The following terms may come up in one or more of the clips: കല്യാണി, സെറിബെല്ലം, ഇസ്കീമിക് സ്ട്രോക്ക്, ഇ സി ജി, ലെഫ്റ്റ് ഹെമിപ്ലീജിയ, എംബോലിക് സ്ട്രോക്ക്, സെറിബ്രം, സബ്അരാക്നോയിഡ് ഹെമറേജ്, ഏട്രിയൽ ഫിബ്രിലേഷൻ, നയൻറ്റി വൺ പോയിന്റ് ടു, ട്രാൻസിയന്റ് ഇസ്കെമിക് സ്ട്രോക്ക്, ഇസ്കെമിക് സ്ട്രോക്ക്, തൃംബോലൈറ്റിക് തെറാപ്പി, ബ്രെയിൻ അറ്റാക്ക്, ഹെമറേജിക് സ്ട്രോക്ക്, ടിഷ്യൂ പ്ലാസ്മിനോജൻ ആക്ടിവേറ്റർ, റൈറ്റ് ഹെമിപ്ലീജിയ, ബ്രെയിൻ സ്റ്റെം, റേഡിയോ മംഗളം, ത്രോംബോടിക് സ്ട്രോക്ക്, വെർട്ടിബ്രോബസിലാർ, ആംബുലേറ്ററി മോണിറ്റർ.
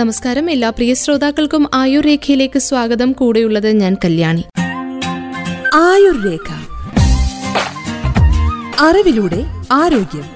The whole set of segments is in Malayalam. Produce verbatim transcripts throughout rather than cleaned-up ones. നമസ്കാരം. എല്ലാ പ്രിയ ശ്രോതാക്കൾക്കും ആയുർരേഖയിലേക്ക് സ്വാഗതം. കൂടെയുള്ളത് ഞാൻ കല്യാണി. ആയുർരേഖ, അറിവിലൂടെ ആരോഗ്യം.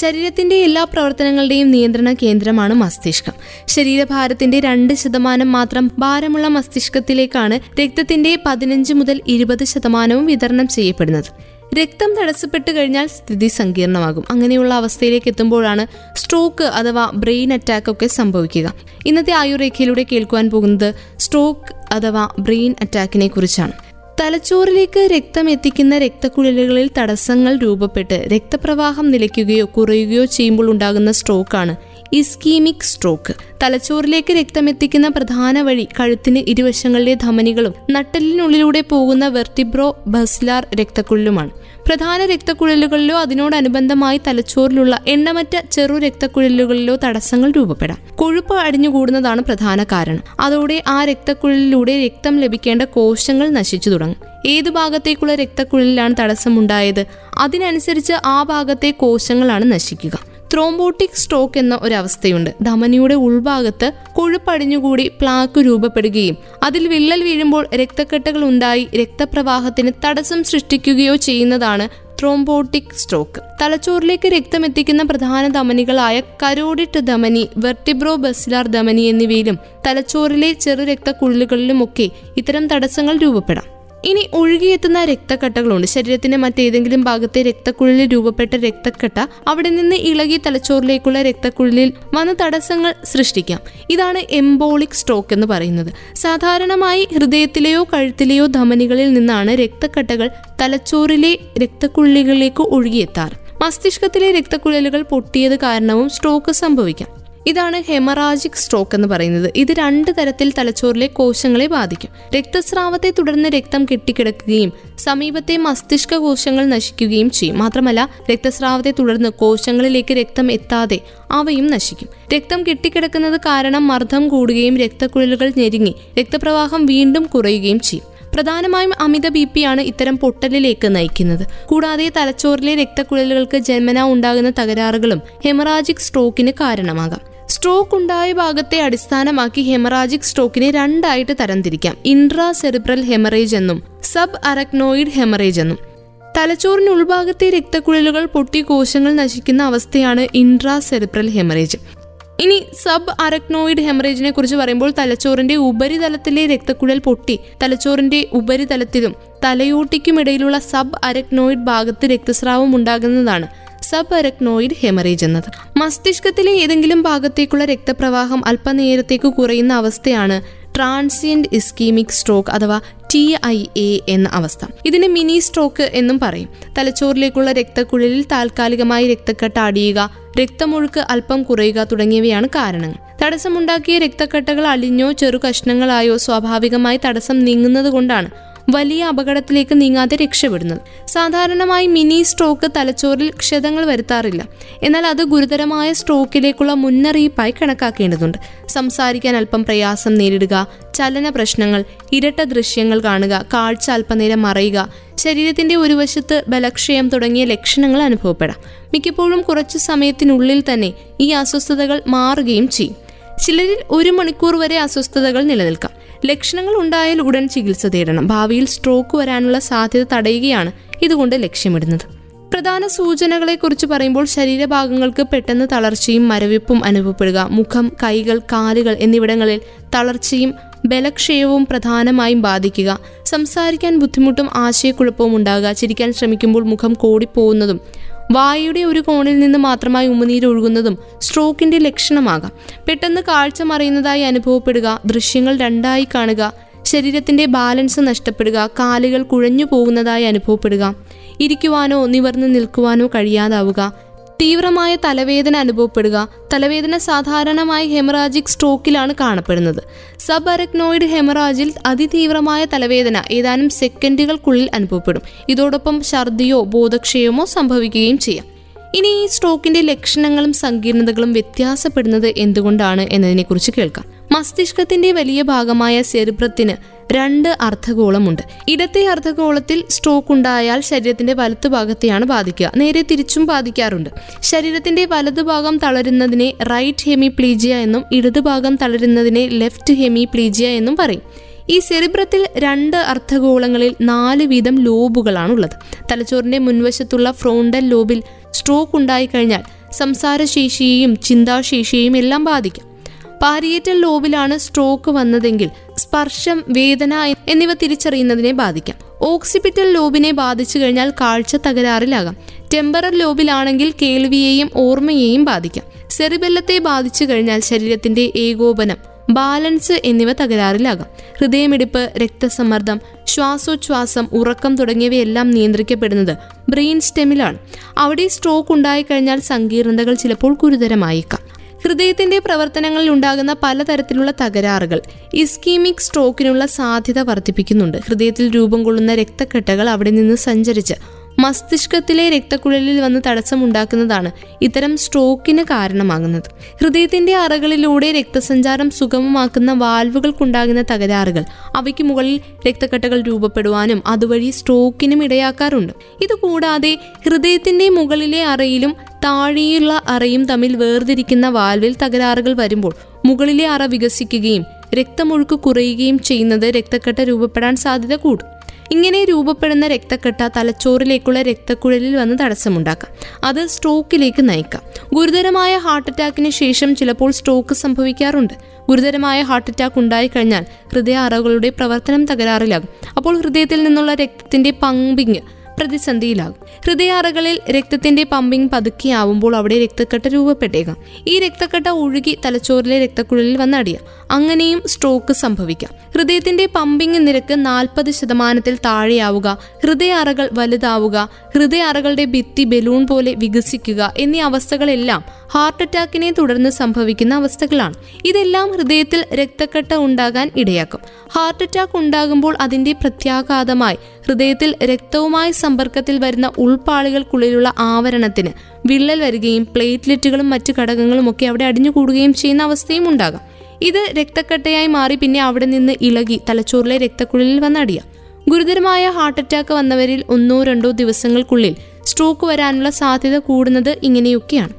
ശരീരത്തിന്റെ എല്ലാ പ്രവർത്തനങ്ങളുടെയും നിയന്ത്രണ കേന്ദ്രമാണ് മസ്തിഷ്കം. ശരീരഭാരത്തിന്റെ രണ്ട് ശതമാനം മാത്രം ഭാരമുള്ള മസ്തിഷ്കത്തിലേക്കാണ് രക്തത്തിന്റെ പതിനഞ്ച് മുതൽ ഇരുപത് ശതമാനവും വിതരണം ചെയ്യപ്പെടുന്നത്. രക്തം തടസ്സപ്പെട്ടു കഴിഞ്ഞാൽ സ്ഥിതി സങ്കീർണമാകും. അങ്ങനെയുള്ള അവസ്ഥയിലേക്ക് എത്തുമ്പോഴാണ് സ്ട്രോക്ക് അഥവാ ബ്രെയിൻ അറ്റാക്ക് ഒക്കെ സംഭവിക്കുക. ഇന്നത്തെ ആയുർരേഖയിലൂടെ കേൾക്കുവാൻ പോകുന്നത് സ്ട്രോക്ക് അഥവാ ബ്രെയിൻ അറ്റാക്കിനെ കുറിച്ചാണ്. തലച്ചോറിലേക്ക് രക്തം എത്തിക്കുന്ന രക്തക്കുഴലുകളിൽ തടസ്സങ്ങൾ രൂപപ്പെട്ട് രക്തപ്രവാഹം നിലയ്ക്കുകയോ കുറയുകയോ ചെയ്യുമ്പോൾ ഉണ്ടാകുന്ന സ്ട്രോക്കാണ് ഇസ്കീമിക് സ്ട്രോക്ക്. തലച്ചോറിലേക്ക് രക്തമെത്തിക്കുന്ന പ്രധാന വഴി കഴുത്തിന് ഇരുവശങ്ങളിലെ ധമനികളും നട്ടെല്ലിനുള്ളിലൂടെ പോകുന്ന വെർട്ടിബ്രോബസിലാർ രക്തക്കുഴലുമാണ്. പ്രധാന രക്തക്കുഴലുകളിലോ അതിനോടനുബന്ധമായി തലച്ചോറിലുള്ള എണ്ണമറ്റ ചെറു രക്തക്കുഴലുകളിലോ തടസ്സങ്ങൾ രൂപപ്പെടാം. കൊഴുപ്പ് അടിഞ്ഞുകൂടുന്നതാണ് പ്രധാന കാരണം. അതോടെ ആ രക്തക്കുഴലിലൂടെ രക്തം ലഭിക്കേണ്ട കോശങ്ങൾ നശിച്ചു തുടങ്ങും. ഏതു ഭാഗത്തേക്കുള്ള രക്തക്കുഴലിലാണ് തടസ്സമുണ്ടായത് അതിനനുസരിച്ച് ആ ഭാഗത്തെ കോശങ്ങളാണ് നശിക്കുക. ത്രോംബോടിക് സ്ട്രോക്ക് എന്ന ഒരവസ്ഥയുണ്ട്. ധമനിയുടെ ഉൾഭാഗത്ത് കൊഴുപ്പടിഞ്ഞുകൂടി പ്ലാക്ക് രൂപപ്പെടുകയും അതിൽ വിള്ളൽ വീഴുമ്പോൾ രക്തക്കെട്ടുകൾ ഉണ്ടായി രക്തപ്രവാഹത്തിന് തടസ്സം സൃഷ്ടിക്കുകയോ ചെയ്യുന്നതാണ് ത്രോംബോട്ടിക് സ്ട്രോക്ക്. തലച്ചോറിലേക്ക് രക്തമെത്തിക്കുന്ന പ്രധാന ധമനികളായ കരോടിഡ് ധമനി, വെർട്ടിബ്രോബസിലാർ ധമനി എന്നിവയിലും തലച്ചോറിലെ ചെറു രക്തക്കുഴലുകളിലുമൊക്കെ ഇത്തരം തടസ്സങ്ങൾ രൂപപ്പെടാം. ഇനി ഒഴുകിയെത്തുന്ന രക്തക്കട്ടകളുണ്ട്. ശരീരത്തിന്റെ മറ്റേതെങ്കിലും ഭാഗത്തെ രക്തക്കുഴലിൽ രൂപപ്പെട്ട രക്തക്കട്ട അവിടെ നിന്ന് ഇളകി തലച്ചോറിലേക്കുള്ള രക്തക്കുഴലിൽ വന്ന് തടസ്സങ്ങൾ സൃഷ്ടിക്കാം. ഇതാണ് എംബോലിക് സ്ട്രോക്ക് എന്ന് പറയുന്നത്. സാധാരണമായി ഹൃദയത്തിലെയോ കഴുത്തിലെയോ ധമനികളിൽ നിന്നാണ് രക്തക്കട്ടകൾ തലച്ചോറിലെ രക്തക്കുഴലുകളിലേക്ക് ഒഴുകിയെത്താറ്. മസ്തിഷ്കത്തിലെ രക്തക്കുഴലുകൾ പൊട്ടിയത് കാരണവും സ്ട്രോക്ക് സംഭവിക്കാം. ഇതാണ് ഹെമറേജിക് സ്ട്രോക്ക് എന്ന് പറയുന്നത്. ഇത് രണ്ട് തരത്തിൽ തലച്ചോറിലെ കോശങ്ങളെ ബാധിക്കും. രക്തസ്രാവത്തെ തുടർന്ന് രക്തം കെട്ടിക്കിടക്കുകയും സമീപത്തെ മസ്തിഷ്ക കോശങ്ങൾ നശിക്കുകയും ചെയ്യും. മാത്രമല്ല രക്തസ്രാവത്തെ തുടർന്ന് കോശങ്ങളിലേക്ക് രക്തം എത്താതെ അവയും നശിക്കും. രക്തം കെട്ടിക്കിടക്കുന്നത് കാരണം മർദ്ദം കൂടുകയും രക്തക്കുഴലുകൾ ഞെരുങ്ങി രക്തപ്രവാഹം വീണ്ടും കുറയുകയും ചെയ്യും. പ്രധാനമായും അമിത ബി പി ആണ് ഇത്തരം പൊട്ടലിലേക്ക് നയിക്കുന്നത്. കൂടാതെ തലച്ചോറിലെ രക്തക്കുഴലുകൾക്ക് ജന്മനാ ഉണ്ടാകുന്ന തകരാറുകളും ഹെമറാജിക് സ്ട്രോക്കിന് കാരണമാകാം. സ്ട്രോക്ക് ഉണ്ടായ ഭാഗത്തെ അടിസ്ഥാനമാക്കി ഹെമറാജിക് സ്ട്രോക്കിനെ രണ്ടായിട്ട് തരംതിരിക്കാം. ഇൻട്രാസെറിബ്രൽ ഹെമറേജ് എന്നും സബ്അരാക്നോയിഡ് ഹെമറേജ് എന്നും. തലച്ചോറിന് ഉൾഭാഗത്തെ രക്തക്കുഴലുകൾ പൊട്ടി കോശങ്ങൾ നശിക്കുന്ന അവസ്ഥയാണ് ഇൻട്രാസെറിബ്രൽ ഹെമറേജ്. ഇനി സബ് അരാക്നോയിഡ് ഹെമറേജിനെ കുറിച്ച് പറയുമ്പോൾ തലച്ചോറിന്റെ ഉപരിതലത്തിലെ രക്തക്കുഴൽ പൊട്ടി തലച്ചോറിന്റെ ഉപരിതലത്തിലും തലയോട്ടിക്കുമിടയിലുള്ള സബ് അരാക്നോയിഡ് ഭാഗത്ത് രക്തസ്രാവം ഉണ്ടാകുന്നതാണ് സബ് അരാക്നോയിഡ് ഹെമറേജ് എന്നത്. മസ്തിഷ്കത്തിലെ ഏതെങ്കിലും ഭാഗത്തേക്കുള്ള രക്തപ്രവാഹം അല്പനേരത്തേക്ക് കുറയുന്ന അവസ്ഥയാണ് ട്രാൻസിയന്റ് ഇസ്കെമിക് സ്ട്രോക്ക് അഥവാ ടി ഐ എ എന്ന അവസ്ഥ. ഇതിന് മിനി സ്ട്രോക്ക് എന്നും പറയും. തലച്ചോറിലേക്കുള്ള രക്തക്കുഴലിൽ താൽക്കാലികമായി രക്തക്കട്ട അടിയുക, രക്തമൊഴുക്ക് അല്പം കുറയുക തുടങ്ങിയവയാണ് കാരണങ്ങൾ. തടസ്സമുണ്ടാക്കിയ രക്തക്കട്ടകൾ അലിഞ്ഞോ ചെറു കഷ്ണങ്ങളായോ സ്വാഭാവികമായി തടസ്സം നീങ്ങുന്നത് കൊണ്ടാണ് വലിയ അപകടത്തിലേക്ക് നീങ്ങാതെ രക്ഷപ്പെടുന്നത്. സാധാരണമായി മിനി സ്ട്രോക്ക് തലച്ചോറിൽ ക്ഷതങ്ങൾ വരുത്താറില്ല. എന്നാൽ അത് ഗുരുതരമായ സ്ട്രോക്കിലേക്കുള്ള മുന്നറിയിപ്പായി കണക്കാക്കേണ്ടതുണ്ട്. സംസാരിക്കാൻ അല്പം പ്രയാസം നേരിടുക, ചലന പ്രശ്നങ്ങൾ, ഇരട്ട ദൃശ്യങ്ങൾ കാണുക, കാഴ്ച അല്പനേരം മറയുക, ശരീരത്തിന്റെ ഒരു വശത്ത് ബലക്ഷയം തുടങ്ങിയ ലക്ഷണങ്ങൾ അനുഭവപ്പെടാം. മിക്കപ്പോഴും കുറച്ചു സമയത്തിനുള്ളിൽ തന്നെ ഈ അസ്വസ്ഥതകൾ മാറുകയും ചെയ്യും. ചിലരിൽ ഒരു മണിക്കൂർ വരെ അസ്വസ്ഥതകൾ നിലനിൽക്കാം. ലക്ഷണങ്ങൾ ഉണ്ടായാൽ ഉടൻ ചികിത്സ തേടണം. ഭാവിയിൽ സ്ട്രോക്ക് വരാനുള്ള സാധ്യത തടയുകയാണ് ഇതുകൊണ്ട് ലക്ഷ്യമിടുന്നത്. പ്രധാന സൂചനകളെക്കുറിച്ച് പറയുമ്പോൾ ശരീരഭാഗങ്ങൾക്ക് പെട്ടെന്ന് തളർച്ചയും മരവിപ്പും അനുഭവപ്പെടുക, മുഖം, കൈകൾ, കാലുകൾ എന്നിവിടങ്ങളിൽ തളർച്ചയും ബലക്ഷയവും പ്രധാനമായും ബാധിക്കുക, സംസാരിക്കാൻ ബുദ്ധിമുട്ടും ആശയക്കുഴപ്പവും ഉണ്ടാകുക, ചിരിക്കാൻ ശ്രമിക്കുമ്പോൾ മുഖം കോടിപ്പോകുന്നതും വായയുടെ ഒരു കോണിൽ നിന്ന് മാത്രമായി ഉമിനീരൊഴുകുന്നതും സ്ട്രോക്കിന്റെ ലക്ഷണമാകാം. പെട്ടെന്ന് കാഴ്ച മറയുന്നതായി അനുഭവപ്പെടുക, ദൃശ്യങ്ങൾ രണ്ടായി കാണുക, ശരീരത്തിന്റെ ബാലൻസ് നഷ്ടപ്പെടുക, കാലുകൾ കുഴഞ്ഞു പോകുന്നതായി അനുഭവപ്പെടുക, ഇരിക്കുവാനോ നിവർന്ന് നിൽക്കുവാനോ കഴിയാതാവുക, തീവ്രമായ തലവേദന അനുഭവപ്പെടുക. തലവേദന സാധാരണമായി ഹെമറാജിക് സ്ട്രോക്കിലാണ് കാണപ്പെടുന്നത്. സബ് അരാക്നോയിഡ് ഹെമറാജിൽ അതിതീവ്രമായ തലവേദന ഏതാനും സെക്കൻഡുകൾക്കുള്ളിൽ അനുഭവപ്പെടും. ഇതോടൊപ്പം ഛർദിയോ ബോധക്ഷയമോ സംഭവിക്കുകയും ചെയ്യാം. ഇനി ഈ സ്ട്രോക്കിന്റെ ലക്ഷണങ്ങളും സങ്കീർണതകളും വ്യത്യാസപ്പെടുന്നത് എന്തുകൊണ്ടാണ് എന്നതിനെക്കുറിച്ച് കേൾക്കാം. മസ്തിഷ്കത്തിന്റെ വലിയ ഭാഗമായ സെറിബ്രത്തിന് രണ്ട് അർദ്ധഗോളമുണ്ട്. ഇടത്തെ അർദ്ധഗോളത്തിൽ സ്ട്രോക്ക് ഉണ്ടായാൽ ശരീരത്തിന്റെ വലത്തുഭാഗത്തെയാണ് ബാധിക്കുക. നേരെ തിരിച്ചും ബാധിക്കാറുണ്ട്. ശരീരത്തിന്റെ വലതുഭാഗം തളരുന്നതിനെ റൈറ്റ് ഹെമിപ്ലീജിയ എന്നും ഇടതുഭാഗം തളരുന്നതിനെ ലെഫ്റ്റ് ഹെമിപ്ലീജിയ എന്നും പറയും. ഈ സെറിബ്രത്തിൽ രണ്ട് അർദ്ധഗോളങ്ങളിൽ നാല് വീതം ലോബുകളാണുള്ളത്. തലച്ചോറിന്റെ മുൻവശത്തുള്ള ഫ്രോണ്ടൽ ലോബിൽ സ്ട്രോക്ക് ഉണ്ടായിക്കഴിഞ്ഞാൽ സംസാരശേഷിയെയും ചിന്താശേഷിയെയും എല്ലാം ബാധിക്കും. പാരിയേറ്റൽ ലോബിലാണ് സ്ട്രോക്ക് വന്നതെങ്കിൽ സ്പർശം, വേദന എന്നിവ തിരിച്ചറിയുന്നതിനെ ബാധിക്കാം. ഓക്സിപിറ്റൽ ലോബിനെ ബാധിച്ചു കഴിഞ്ഞാൽ കാഴ്ച തകരാറിലാകാം. ടെമ്പറൽ ലോബിലാണെങ്കിൽ കേൾവിയെയും ഓർമ്മയെയും ബാധിക്കാം. സെറിബെല്ലത്തെ ബാധിച്ചു കഴിഞ്ഞാൽ ശരീരത്തിന്റെ ഏകോപനം, ബാലൻസ് എന്നിവ തകരാറിലാകാം. ഹൃദയമിടിപ്പ്, രക്തസമ്മർദ്ദം, ശ്വാസോച്ഛ്വാസം, ഉറക്കം തുടങ്ങിയവയെല്ലാം നിയന്ത്രിക്കപ്പെടുന്നത് ബ്രെയിൻ സ്റ്റെമിലാണ്. അവിടെ സ്ട്രോക്ക് ഉണ്ടായിക്കഴിഞ്ഞാൽ സങ്കീർണതകൾ ചിലപ്പോൾ ഗുരുതരമായേക്കാം. ഹൃദയത്തിന്റെ പ്രവർത്തനങ്ങളിൽ ഉണ്ടാകുന്ന പലതരത്തിലുള്ള തകരാറുകൾ ഇസ്കീമിക് സ്ട്രോക്കിനുള്ള സാധ്യത വർദ്ധിപ്പിക്കുന്നുണ്ട്. ഹൃദയത്തിൽ രൂപം കൊള്ളുന്ന രക്തക്കെട്ടുകൾ അവിടെ നിന്ന് സഞ്ചരിച്ച് മസ്തിഷ്കത്തിലെ രക്തക്കുഴലിൽ വന്ന് തടസ്സമുണ്ടാക്കുന്നതാണ് ഇത്തരം സ്ട്രോക്കിന് കാരണമാകുന്നത്. ഹൃദയത്തിന്റെ അറകളിലൂടെ രക്തസഞ്ചാരം സുഗമമാക്കുന്ന വാൽവുകൾക്കുണ്ടാകുന്ന തകരാറുകൾ അവയ്ക്ക് മുകളിൽ രക്തക്കെട്ടുകൾ രൂപപ്പെടുവാനും അതുവഴി സ്ട്രോക്കിനും ഇടയാക്കാറുണ്ട്. ഇതുകൂടാതെ ഹൃദയത്തിന്റെ മുകളിലെ അറയിലും താഴെയുള്ള അറയും തമ്മിൽ വേർതിരിക്കുന്ന വാൽവിൽ തകരാറുകൾ വരുമ്പോൾ മുകളിലെ അറ വികസിക്കുകയും രക്തമൊഴുക്ക് കുറയുകയും ചെയ്യുന്നത് രക്തക്കെട്ട രൂപപ്പെടാൻ സാധ്യത കൂടും. ഇങ്ങനെ രൂപപ്പെടുന്ന രക്തക്കെട്ട തലച്ചോറിലേക്കുള്ള രക്തക്കുഴലിൽ വന്ന് തടസ്സമുണ്ടാക്കാം. അത് സ്ട്രോക്കിലേക്ക് നയിക്കാം. ഗുരുതരമായ ഹാർട്ട് അറ്റാക്കിന് ശേഷം ചിലപ്പോൾ സ്ട്രോക്ക് സംഭവിക്കാറുണ്ട്. ഗുരുതരമായ ഹാർട്ട് അറ്റാക്ക് ഉണ്ടായിക്കഴിഞ്ഞാൽ ഹൃദയ അറകളുടെ പ്രവർത്തനം തകരാറിലാകും. അപ്പോൾ ഹൃദയത്തിൽ നിന്നുള്ള രക്തത്തിന്റെ പമ്പിങ് പ്രതിസന്ധിയിലാകും. ഹൃദയാറകളിൽ രക്തത്തിന്റെ പമ്പിങ് പതുക്കിയാവുമ്പോൾ അവിടെ രക്തക്കെട്ട രൂപപ്പെട്ടേക്കാം. ഈ രക്തക്കെട്ട ഒഴുകി തലച്ചോറിലെ രക്തക്കുഴലിൽ വന്നടിയാം. അങ്ങനെയും സ്ട്രോക്ക് സംഭവിക്കാം. ഹൃദയത്തിന്റെ പമ്പിങ് നിരക്ക് നാൽപ്പത് ശതമാനത്തിൽ താഴെയാവുക, ഹൃദയാറകൾ വലുതാവുക, ഹൃദയാറകളുടെ ഭിത്തി ബലൂൺ പോലെ വികസിക്കുക എന്നീ അവസ്ഥകളെല്ലാം ഹാർട്ട് അറ്റാക്കിനെ തുടർന്ന് സംഭവിക്കുന്ന അവസ്ഥകളാണ്. ഇതെല്ലാം ഹൃദയത്തിൽ രക്തക്കെട്ട ഉണ്ടാകാൻ ഇടയാക്കും. ഹാർട്ട് അറ്റാക്ക് ഉണ്ടാകുമ്പോൾ അതിന്റെ പ്രത്യാഘാതമായി ഹൃദയത്തിൽ രക്തവുമായി സമ്പർക്കത്തിൽ വരുന്ന ഉൾപാളികൾക്കുള്ളിലുള്ള ആവരണത്തിന് വിള്ളൽ വരികയും പ്ലേറ്റ്ലെറ്റുകളും മറ്റു ഘടകങ്ങളും ഒക്കെ അവിടെ അടിഞ്ഞുകൂടുകയും ചെയ്യുന്ന അവസ്ഥയും ഉണ്ടാകാം. ഇത് രക്തക്കെട്ടയായി മാറി പിന്നെ അവിടെ നിന്ന് ഇളകി തലച്ചോറിലെ രക്തക്കുഴലിൽ വന്നടിയാം. ഗുരുതരമായ ഹാർട്ട് അറ്റാക്ക് വന്നവരിൽ ഒന്നോ രണ്ടോ ദിവസങ്ങൾക്കുള്ളിൽ സ്ട്രോക്ക് വരാനുള്ള സാധ്യത കൂടുന്നത് ഇങ്ങനെയൊക്കെയാണ്.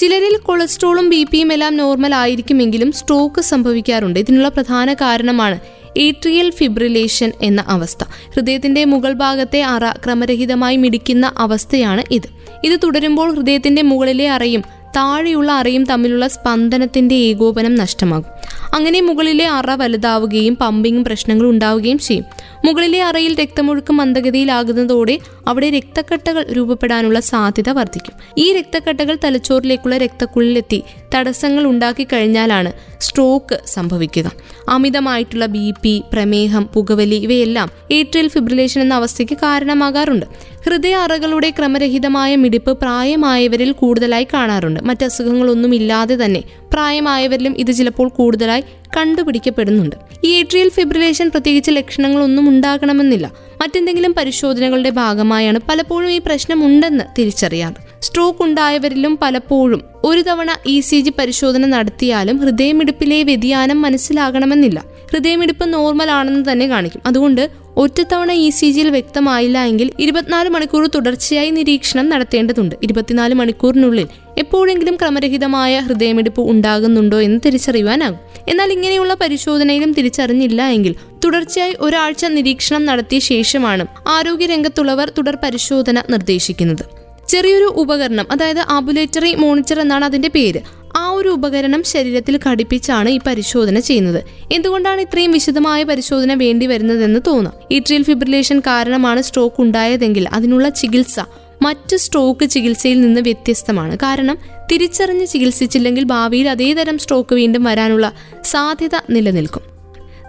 ചിലരിൽ കൊളസ്ട്രോളും ബി പിയും എല്ലാം നോർമൽ ആയിരിക്കുമെങ്കിലും സ്ട്രോക്ക് സംഭവിക്കാറുണ്ട്. ഇതിനുള്ള പ്രധാന കാരണമാണ് ഏട്രിയൽ ഫിബ്രിലേഷൻ എന്ന അവസ്ഥ. ഹൃദയത്തിന്റെ മുകൾ ഭാഗത്തെ അറ ക്രമരഹിതമായി മിടിക്കുന്ന അവസ്ഥയാണ് ഇത്. ഇത് തുടരുമ്പോൾ ഹൃദയത്തിന്റെ മുകളിലെ അറയും താഴെയുള്ള അറയും തമ്മിലുള്ള സ്പന്ദനത്തിന്റെ ഏകോപനം നഷ്ടമാകും. അങ്ങനെ മുകളിലെ അറ വലുതാവുകയും പമ്പിങ് പ്രശ്നങ്ങൾ ഉണ്ടാവുകയും ചെയ്യും. മുകളിലെ അറയിൽ രക്തമൊഴുക്ക് മന്ദഗതിയിലാകുന്നതോടെ അവിടെ രക്തക്കെട്ടകൾ രൂപപ്പെടാനുള്ള സാധ്യത വർദ്ധിക്കും. ഈ രക്തക്കെട്ടകൾ തലച്ചോറിലേക്കുള്ള രക്തക്കുഴലിലെത്തി തടസ്സങ്ങൾ ഉണ്ടാക്കി കഴിഞ്ഞാലാണ് സ്ട്രോക്ക് സംഭവിക്കുക. അമിതമായിട്ടുള്ള ബി പി, പ്രമേഹം, പുകവലി ഇവയെല്ലാം ഏട്രിയൽ ഫിബ്രിലേഷൻ എന്ന അവസ്ഥയ്ക്ക് കാരണമാകാറുണ്ട്. ഹൃദയ അറകളുടെ ക്രമരഹിതമായ മിടിപ്പ് പ്രായമായവരിൽ കൂടുതലായി കാണാറുണ്ട്. മറ്റ് അസുഖങ്ങളൊന്നുമില്ലാതെ തന്നെ പ്രായമായവരിലും ഇത് ചിലപ്പോൾ കൂടുതലായി കണ്ടുപിടിക്കപ്പെടുന്നുണ്ട്. ഈ ഏട്രിയൽ ഫിബ്രിലേഷൻ പ്രത്യേകിച്ച് ലക്ഷണങ്ങളൊന്നും ഉണ്ടാകണമെന്നില്ല. മറ്റെന്തെങ്കിലും പരിശോധനകളുടെ ഭാഗമായാണ് പലപ്പോഴും ഈ പ്രശ്നമുണ്ടെന്ന് തിരിച്ചറിയാറ്. സ്ട്രോക്ക് ഉണ്ടായവരിലും പലപ്പോഴും ഒരു തവണ ഇ സി ജി പരിശോധന നടത്തിയാലും ഹൃദയമിടിപ്പിലെ വ്യതിയാനം മനസ്സിലാകണമെന്നില്ല. ഹൃദയമിടിപ്പ് നോർമൽ ആണെന്ന് തന്നെ കാണിക്കും. അതുകൊണ്ട് ഒറ്റത്തവണ ഇ സി ജിയിൽ വ്യക്തമായില്ല എങ്കിൽ ഇരുപത്തിനാല് മണിക്കൂർ തുടർച്ചയായി നിരീക്ഷണം നടത്തേണ്ടതുണ്ട്. ഇരുപത്തിനാല് മണിക്കൂറിനുള്ളിൽ എപ്പോഴെങ്കിലും ക്രമരഹിതമായ ഹൃദയമിടിപ്പ് ഉണ്ടാകുന്നുണ്ടോ എന്ന് തിരിച്ചറിയുവാനാകും. എന്നാൽ ഇങ്ങനെയുള്ള പരിശോധനയിലും തിരിച്ചറിഞ്ഞില്ല എങ്കിൽ തുടർച്ചയായി ഒരാഴ്ച നിരീക്ഷണം നടത്തിയ ശേഷമാണ് ആരോഗ്യരംഗത്തുള്ളവർ തുടർ പരിശോധന നിർദ്ദേശിക്കുന്നത്. ചെറിയൊരു ഉപകരണം, അതായത് ആംബുലേറ്ററി മോണിറ്റർ എന്നാണ് അതിന്റെ പേര്. ആ ഒരു ഉപകരണം ശരീരത്തിൽ ഘടിപ്പിച്ചാണ് ഈ പരിശോധന ചെയ്യുന്നത്. എന്തുകൊണ്ടാണ് ഇത്രയും വിശദമായ പരിശോധന വേണ്ടി വരുന്നതെന്ന് തോന്നാം. ഏട്രിയൽ ഫിബ്രിലേഷൻ കാരണമാണ് സ്ട്രോക്ക് ഉണ്ടായതെങ്കിൽ അതിനുള്ള ചികിത്സ മറ്റ് സ്ട്രോക്ക് ചികിത്സയിൽ നിന്ന് വ്യത്യസ്തമാണ്. കാരണം തിരിച്ചറിഞ്ഞ് ചികിത്സിച്ചില്ലെങ്കിൽ ഭാവിയിൽ അതേതരം സ്ട്രോക്ക് വീണ്ടും വരാനുള്ള സാധ്യത നിലനിൽക്കും.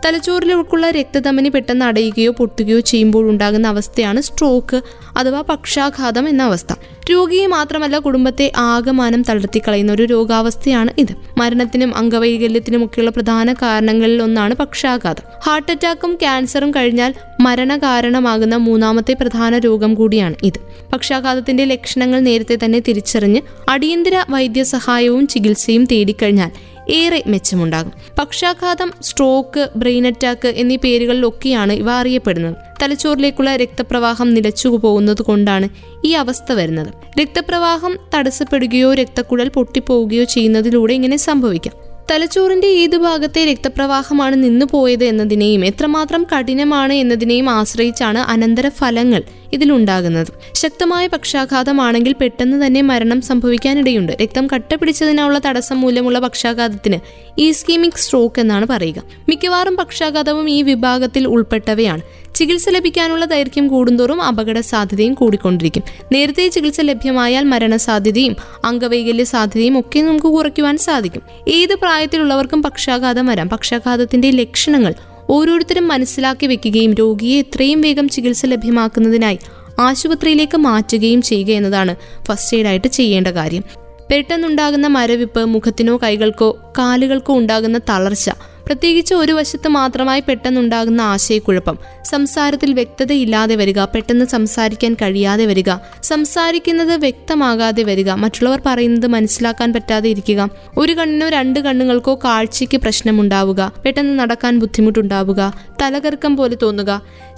തലച്ചോറിലേക്കുള്ള രക്തധമനി പെട്ടെന്ന് അടയുകയോ പൊട്ടുകയോ ചെയ്യുമ്പോഴുണ്ടാകുന്ന അവസ്ഥയാണ് സ്ട്രോക്ക് അഥവാ പക്ഷാഘാതം എന്ന അവസ്ഥ. രോഗിയെ മാത്രമല്ല കുടുംബത്തെ ആകമാനം തളർത്തിക്കളയുന്ന ഒരു രോഗാവസ്ഥയാണ് ഇത്. മരണത്തിനും അംഗവൈകല്യത്തിനുമൊക്കെയുള്ള പ്രധാന കാരണങ്ങളിൽ ഒന്നാണ് പക്ഷാഘാതം. ഹാർട്ട് അറ്റാക്കും ക്യാൻസറും കഴിഞ്ഞാൽ മരണകാരണമാകുന്ന മൂന്നാമത്തെ പ്രധാന രോഗം കൂടിയാണ് ഇത്. പക്ഷാഘാതത്തിന്റെ ലക്ഷണങ്ങൾ നേരത്തെ തന്നെ തിരിച്ചറിഞ്ഞ് അടിയന്തര വൈദ്യസഹായവും ചികിത്സയും തേടിക്കഴിഞ്ഞാൽ ഏറെ മെച്ചമുണ്ടാകും. പക്ഷാഘാതം, സ്ട്രോക്ക്, ബ്രെയിൻ അറ്റാക്ക് എന്നീ പേരുകളിലൊക്കെയാണ് ഇവ അറിയപ്പെടുന്നത്. തലച്ചോറിലേക്കുള്ള രക്തപ്രവാഹം നിലച്ചുപോകുന്നത് കൊണ്ടാണ് ഈ അവസ്ഥ വരുന്നത്. രക്തപ്രവാഹം തടസ്സപ്പെടുകയോ രക്തക്കുഴൽ പൊട്ടിപ്പോവുകയോ ചെയ്യുന്നതിലൂടെ ഇങ്ങനെ സംഭവിക്കാം. തലച്ചോറിന്റെ ഏത് ഭാഗത്തെ രക്തപ്രവാഹമാണ് നിന്നുപോയത് എന്നതിനെയും എത്രമാത്രം കഠിനമാണ് എന്നതിനെയും ആശ്രയിച്ചാണ് അനന്തര ഫലങ്ങൾ ഇതിലുണ്ടാകുന്നത്. ശക്തമായ പക്ഷാഘാതമാണെങ്കിൽ പെട്ടെന്ന് തന്നെ മരണം സംഭവിക്കാനിടയുണ്ട്. രക്തം കട്ടപിടിച്ചതിനുള്ള തടസ്സം മൂലമുള്ള പക്ഷാഘാതത്തിന് ഇസ്കെമിക് സ്ട്രോക്ക് എന്നാണ് പറയുക. മിക്കവാറും പക്ഷാഘാതവും ഈ വിഭാഗത്തിൽ ഉൾപ്പെട്ടവയാണ്. ചികിത്സ ലഭിക്കാനുള്ള ദൈർഘ്യം കൂടുന്തോറും അപകട സാധ്യതയും കൂടിക്കൊണ്ടിരിക്കും. നേരത്തെ ചികിത്സ ലഭ്യമായാൽ മരണസാധ്യതയും അംഗവൈകല്യ സാധ്യതയും ഒക്കെ നമുക്ക് കുറയ്ക്കുവാൻ സാധിക്കും. ഏത് പ്രായത്തിലുള്ളവർക്കും പക്ഷാഘാതം വരാം. പക്ഷാഘാതത്തിന്റെ ലക്ഷണങ്ങൾ ഓരോരുത്തരും മനസ്സിലാക്കി വെക്കുകയും രോഗിയെ എത്രയും വേഗം ചികിത്സ ലഭ്യമാക്കുന്നതിനായി ആശുപത്രിയിലേക്ക് മാറ്റുകയും ചെയ്യുക എന്നതാണ് ഫസ്റ്റ് എയ്ഡ് ആയിട്ട് ചെയ്യേണ്ട കാര്യം. പെട്ടെന്നുണ്ടാകുന്ന മരവിപ്പ്, മുഖത്തിനോ കൈകൾക്കോ കാലുകൾക്കോ ഉണ്ടാകുന്ന തളർച്ച, പ്രത്യേകിച്ച് ഒരു വശത്ത് മാത്രമായി പെട്ടെന്നുണ്ടാകുന്ന ആശയക്കുഴപ്പം, സംസാരത്തിൽ വ്യക്തതയില്ലാതെ വരിക, പെട്ടെന്ന് സംസാരിക്കാൻ കഴിയാതെ വരിക, സംസാരിക്കുന്നത് വ്യക്തമാകാതെ വരിക, മറ്റുള്ളവർ പറയുന്നത് മനസ്സിലാക്കാൻ പറ്റാതെ ഇരിക്കുക, ഒരു കണ്ണിനോ രണ്ട് കണ്ണുകൾക്കോ കാഴ്ചയ്ക്ക് പ്രശ്നമുണ്ടാവുക, പെട്ടെന്ന് നടക്കാൻ ബുദ്ധിമുട്ടുണ്ടാവുക, തലകർക്കം പോലെ തോന്നുക,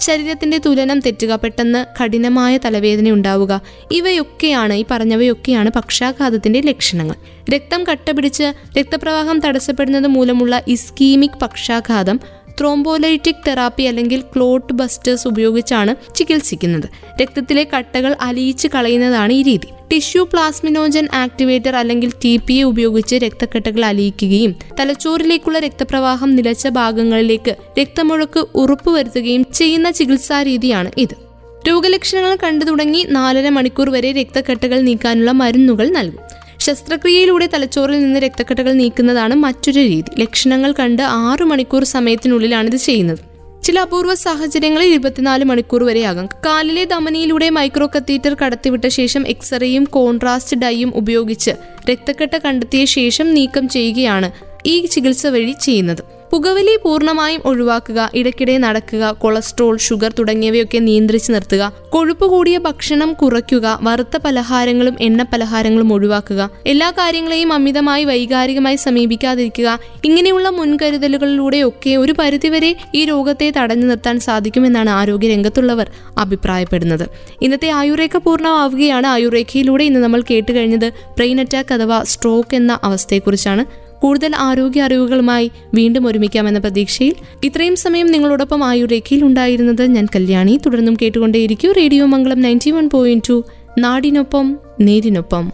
ശരീരത്തിന്റെ തുലനം തെറ്റുക, പെട്ടെന്ന് കഠിനമായ തലവേദന ഉണ്ടാവുക, ഇവയൊക്കെയാണ് ഈ പറഞ്ഞവയൊക്കെയാണ് പക്ഷാഘാതത്തിന്റെ ലക്ഷണങ്ങൾ. രക്തം കട്ടപിടിച്ച് രക്തപ്രവാഹം തടസ്സപ്പെടുന്നത് മൂലമുള്ള ഇസ്കീമിക് പക്ഷാഘാതം ത്രോംബോലൈറ്റിക് തെറാപ്പി അല്ലെങ്കിൽ ക്ലോട്ട് ബസ്റ്റേഴ്സ് ഉപയോഗിച്ചാണ് ചികിത്സിക്കുന്നത്. രക്തത്തിലെ കട്ടകൾ അലിയിച്ച് കളയുന്നതാണ് ഈ രീതി. ടിഷ്യൂ പ്ലാസ്മിനോജൻ ആക്ടിവേറ്റർ അല്ലെങ്കിൽ ടി പി എ ഉപയോഗിച്ച് രക്തക്കെട്ടുകൾ അലിയിക്കുകയും തലച്ചോറിലേക്കുള്ള രക്തപ്രവാഹം നിലച്ച ഭാഗങ്ങളിലേക്ക് രക്തമൊഴുക്ക് ഉറപ്പുവരുത്തുകയും ചെയ്യുന്ന ചികിത്സാ രീതിയാണ് ഇത്. രോഗലക്ഷണങ്ങൾ കണ്ടു തുടങ്ങി നാലര മണിക്കൂർ വരെ രക്തക്കെട്ടുകൾ നീക്കാനുള്ള മരുന്നുകൾ നൽകും. ശസ്ത്രക്രിയയിലൂടെ തലച്ചോറിൽ നിന്ന് രക്തക്കെട്ടുകൾ നീക്കുന്നതാണ് മറ്റൊരു രീതി. ലക്ഷണങ്ങൾ കണ്ട് ആറു മണിക്കൂർ സമയത്തിനുള്ളിലാണിത് ചെയ്യുന്നത്. ചില അപൂർവ സാഹചര്യങ്ങളിൽ ഇരുപത്തിനാല് മണിക്കൂർ വരെയാകും. കാലിലെ ധമനിയിലൂടെ മൈക്രോ കത്തീറ്റർ കടത്തിവിട്ട ശേഷം എക്സ്റേയും കോൺട്രാസ്റ്റ് ഡൈയും ഉപയോഗിച്ച് രക്തക്കെട്ട് കണ്ടെത്തിയ ശേഷം നീക്കം ചെയ്യുകയാണ് ഈ ചികിത്സ വഴി ചെയ്യുന്നത്. പുകവലി പൂർണ്ണമായും ഒഴിവാക്കുക, ഇടയ്ക്കിടെ നടക്കുക, കൊളസ്ട്രോൾ, ഷുഗർ തുടങ്ങിയവയൊക്കെ നിയന്ത്രിച്ചു നിർത്തുക, കൊഴുപ്പ് കൂടിയ ഭക്ഷണം കുറയ്ക്കുക, വറുത്ത പലഹാരങ്ങളും എണ്ണ പലഹാരങ്ങളും ഒഴിവാക്കുക, എല്ലാ കാര്യങ്ങളെയും അമിതമായി വൈകാരികമായി സമീപിക്കാതിരിക്കുക. ഇങ്ങനെയുള്ള മുൻകരുതലുകളിലൂടെയൊക്കെ ഒരു പരിധിവരെ ഈ രോഗത്തെ തടഞ്ഞു നിർത്താൻ സാധിക്കുമെന്നാണ് ആരോഗ്യ രംഗത്തുള്ളവർ അഭിപ്രായപ്പെടുന്നത്. ഇന്നത്തെ ആയുർരേഖ പൂർണ്ണമാവുകയാണ്. ആയുർരേഖയിലൂടെ ഇന്ന് നമ്മൾ കേട്ടുകഴിഞ്ഞത് ബ്രെയിൻ അറ്റാക്ക് അഥവാ സ്ട്രോക്ക് എന്ന അവസ്ഥയെക്കുറിച്ചാണ്. കൂടുതൽ ആരോഗ്യ അറിവുകളുമായി വീണ്ടും ഒരുമിക്കാമെന്ന പ്രതീക്ഷയിൽ ഇത്രയും സമയം നിങ്ങളോടൊപ്പം ആയുർരേഖയിൽ ഉണ്ടായിരുന്നത് ഞാൻ കല്യാണി. തുടർന്നും കേട്ടുകൊണ്ടേയിരിക്കും റേഡിയോ മംഗളം നയൻറ്റി വൺ പോയിന്റ് ടു, നാടിനൊപ്പം നേരിനൊപ്പം.